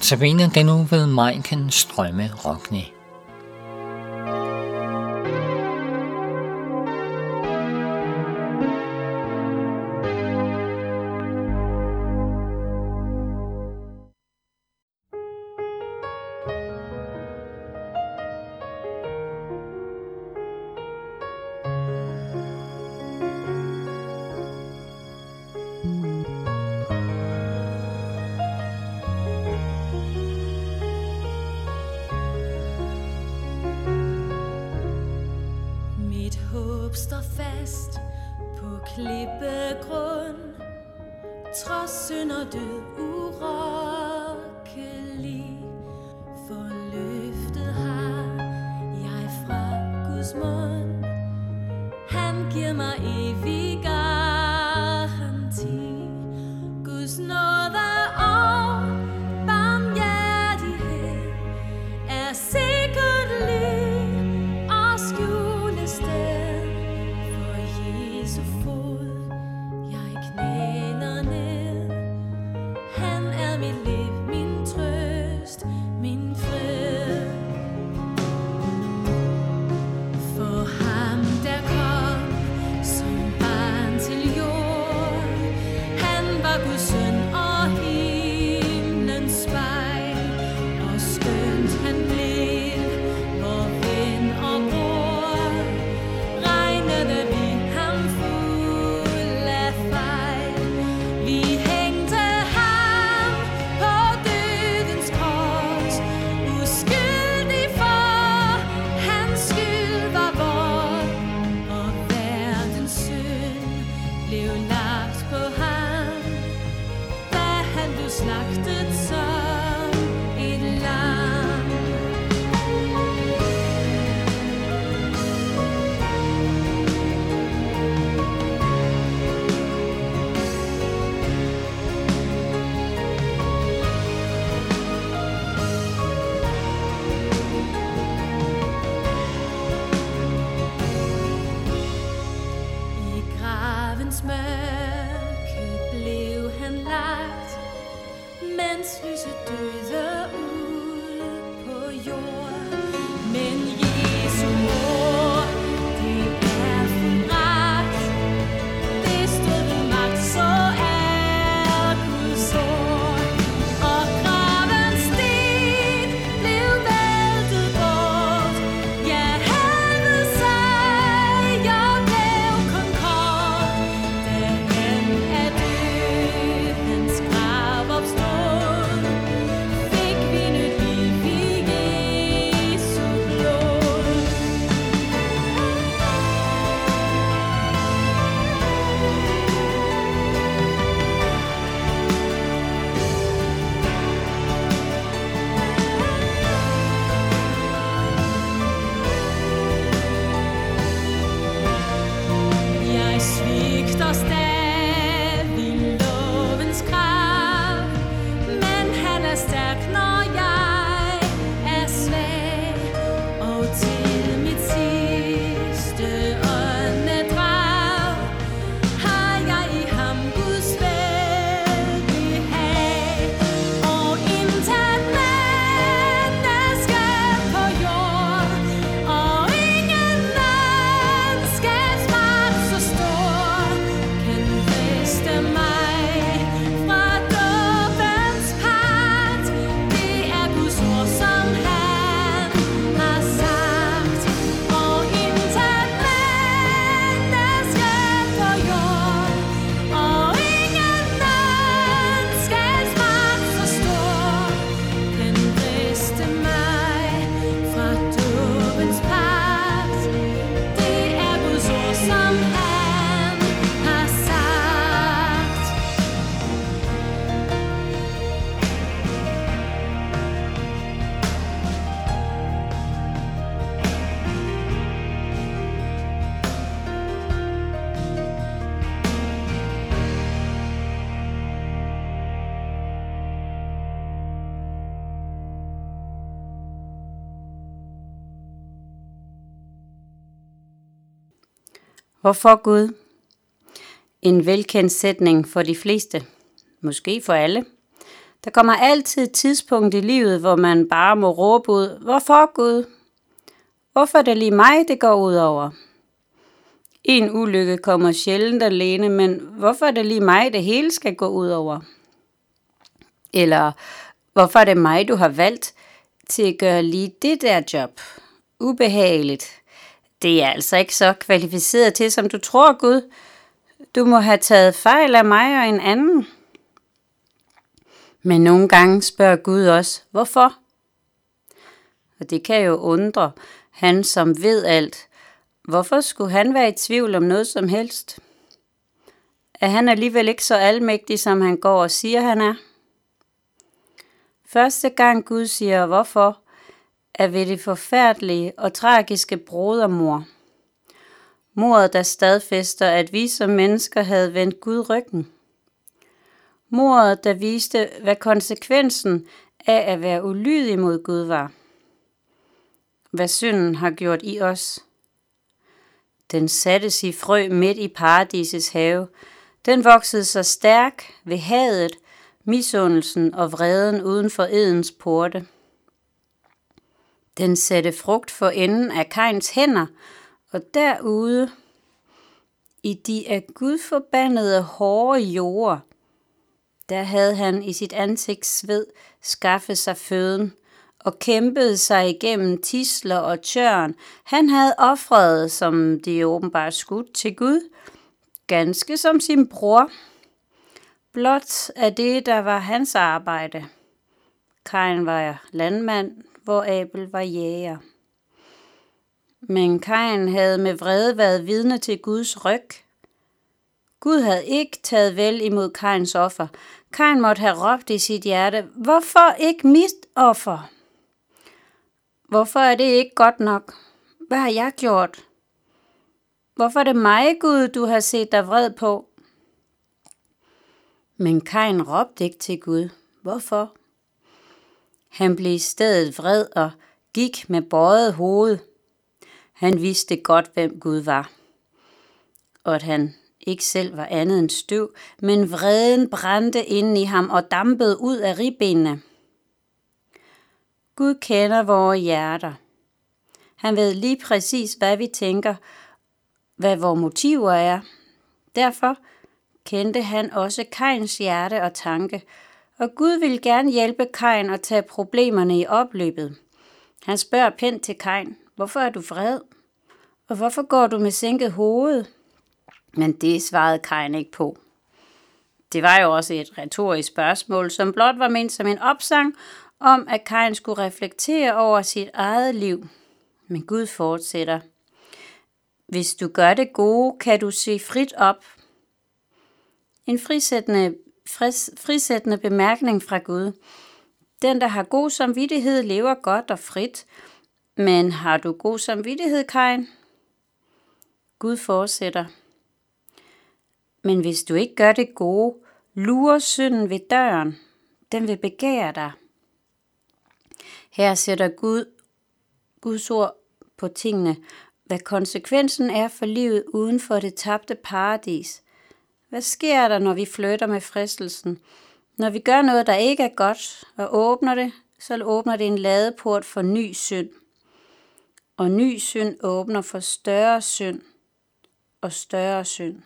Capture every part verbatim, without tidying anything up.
Notabene den uge ved Majken Strømme Rockne. Står fast på klippegrund, trods synd og død urokkelig, for løftet har jeg fra Guds mund. Han giver mig evig garanti. Guds nåde og barmhjertighed er sikkert ly og skjulested. Hvorfor Gud? En velkendt sætning for de fleste, måske for alle, Der kommer altid et tidspunkt i livet, hvor man bare må råbe ud, hvorfor Gud? Hvorfor er det lige mig, det går ud over? En ulykke kommer sjældent alene, men hvorfor er det lige mig, det hele skal gå ud over? Eller hvorfor er det mig, du har valgt til at gøre lige det der job? Ubehageligt. Det er altså ikke så kvalificeret til, som du tror, Gud. Du må have taget fejl af mig og en anden. Men nogle gange spørger Gud også, hvorfor? Og det kan jo undre, han som ved alt. Hvorfor skulle han være i tvivl om noget som helst? Er han alligevel ikke så almægtig, som han går og siger, han er? Første gang Gud siger hvorfor, er ved det forfærdelige og tragiske brodermord. Mordet, der stadfæster, at vi som mennesker havde vendt Gud ryggen. Mordet, der viste, hvad konsekvensen af at være ulydig mod Gud var. Hvad synden har gjort i os. Den sattes i frø midt i paradisets have. Den voksede så stærk ved hadet, misundelsen og vreden uden for Edens porte. Den satte frugt for enden af Kains hænder, og derude, i de af Gud forbandede hårde jorder, der havde han i sit ansigts sved skaffet sig føden, og kæmpede sig igennem tisler og tjørn. Han havde ofret, som det åbenbart skudt til Gud, ganske som sin bror. Blot af det, der var hans arbejde. Kain var landmand, hvor Abel var jæger. Men Kain havde med vrede været vidne til Guds ryg. Gud havde ikke taget vel imod Kains offer. Kain måtte have råbt i sit hjerte, hvorfor ikke mit offer? Hvorfor er det ikke godt nok? Hvad har jeg gjort? Hvorfor er det mig, Gud, du har set dig vred på? Men Kain råbte ikke til Gud. Hvorfor? Han blev i stedet vred og gik med bøjet hoved. Han vidste godt, hvem Gud var, og at han ikke selv var andet end støv, men vreden brændte inden i ham og dampede ud af ribbenene. Gud kender vores hjerter. Han ved lige præcis, hvad vi tænker, hvad vores motiver er. Derfor kendte han også Kains hjerte og tanke, og Gud ville gerne hjælpe Kain at tage problemerne i opløbet. Han spørger pænt til Kain, hvorfor er du vred? Og hvorfor går du med sænket hoved? Men det svarede Kain ikke på. Det var jo også et retorisk spørgsmål, som blot var ment som en opsang om, at Kain skulle reflektere over sit eget liv. Men Gud fortsætter. Hvis du gør det gode, kan du se frit op. En frisættende, fris, frisættende bemærkning fra Gud. Den, der har god samvittighed, lever godt og frit. Men har du god samvittighed, Kain? Gud fortsætter. Men hvis du ikke gør det gode, lurer synden ved døren. Den vil begære dig. Her sætter Gud, Guds ord på tingene, hvad konsekvensen er for livet uden for det tabte paradis. Hvad sker der, når vi flytter med fristelsen? Når vi gør noget, der ikke er godt, og åbner det, så åbner det en ladeport for ny synd. Og ny synd åbner for større synd og større synd.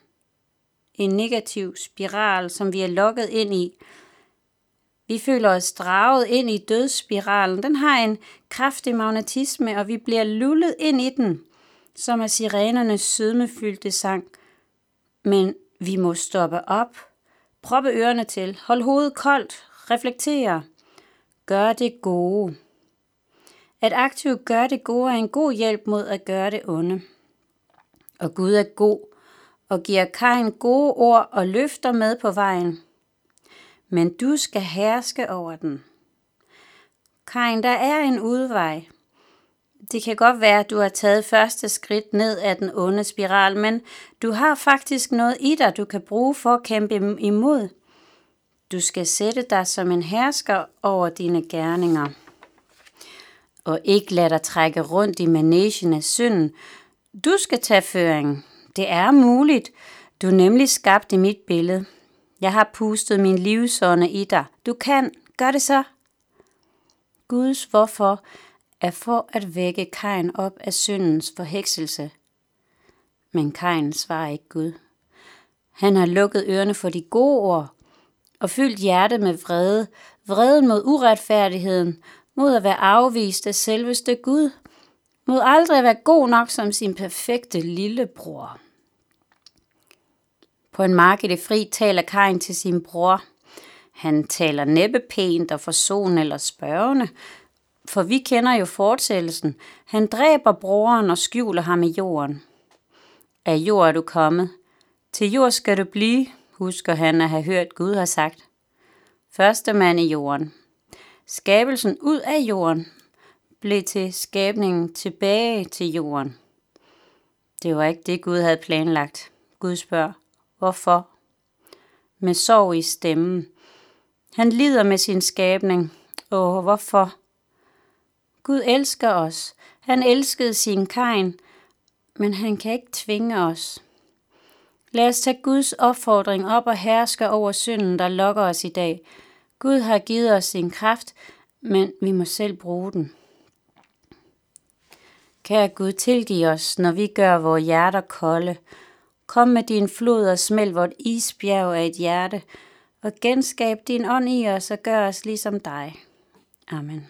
En negativ spiral, som vi er lukket ind i. Vi føler os draget ind i dødsspiralen. Den har en kraftig magnetisme, og vi bliver lullet ind i den, som er sirenernes sødmefyldte sang. Men vi må stoppe op, proppe ørerne til, holde hovedet koldt, reflektere, gør det gode. At aktivt gøre det gode er en god hjælp mod at gøre det onde. Og Gud er god og giver Kain gode ord og løfter med på vejen. Men du skal herske over den. Kain, der er en udvej. Det kan godt være, at du har taget første skridt ned ad den onde spiral, men du har faktisk noget i dig, du kan bruge for at kæmpe imod. Du skal sætte dig som en hersker over dine gerninger. Og ikke lade dig trække rundt i manegen af synden. Du skal tage føringen. Det er muligt. Du er nemlig skabt i mit billede. Jeg har pustet min livsånde i dig. Du kan, gør det så. Guds hvorfor er for at vække Kain op af syndens forhekselse. Men Kain svarer ikke Gud. Han har lukket ørerne for de gode ord og fyldt hjertet med vrede, vreden mod uretfærdigheden, mod at være afvist af selveste Gud, mod aldrig at være god nok som sin perfekte lillebror. På en mark i det fri taler Kain til sin bror. Han taler næppe pænt og forsonende eller spørgende, for vi kender jo fortsættelsen. Han dræber broren og skjuler ham i jorden. Af jord er du kommet. Til jord skal du blive, husker han at have hørt Gud har sagt. Første mand i jorden. Skabelsen ud af jorden blev til skabningen tilbage til jorden. Det var ikke det, Gud havde planlagt. Gud spørger, hvorfor? Med sorg i stemmen. Han lider med sin skabning. Åh, hvorfor? Gud elsker os. Han elskede sin Kain, men han kan ikke tvinge os. Lad os tage Guds opfordring op og herske over synden, der lokker os i dag. Gud har givet os sin kraft, men vi må selv bruge den. Kære Gud, tilgiv os, når vi gør vores hjerter kolde. Kom med din flod og smelt vort isbjerg af et hjerte, og genskab din ånd i os og gør os ligesom dig. Amen.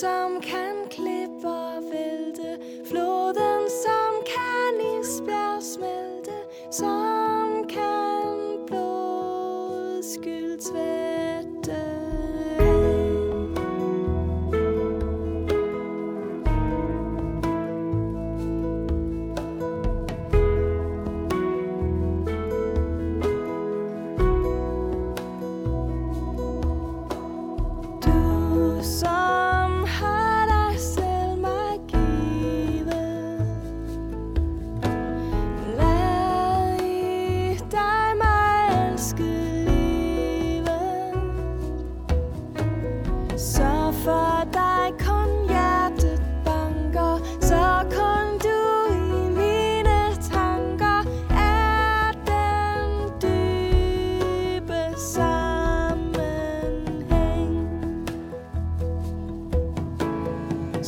Som kan klippe og vælte, floden som kan isbjerg smelte, som kan blå.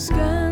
skøn.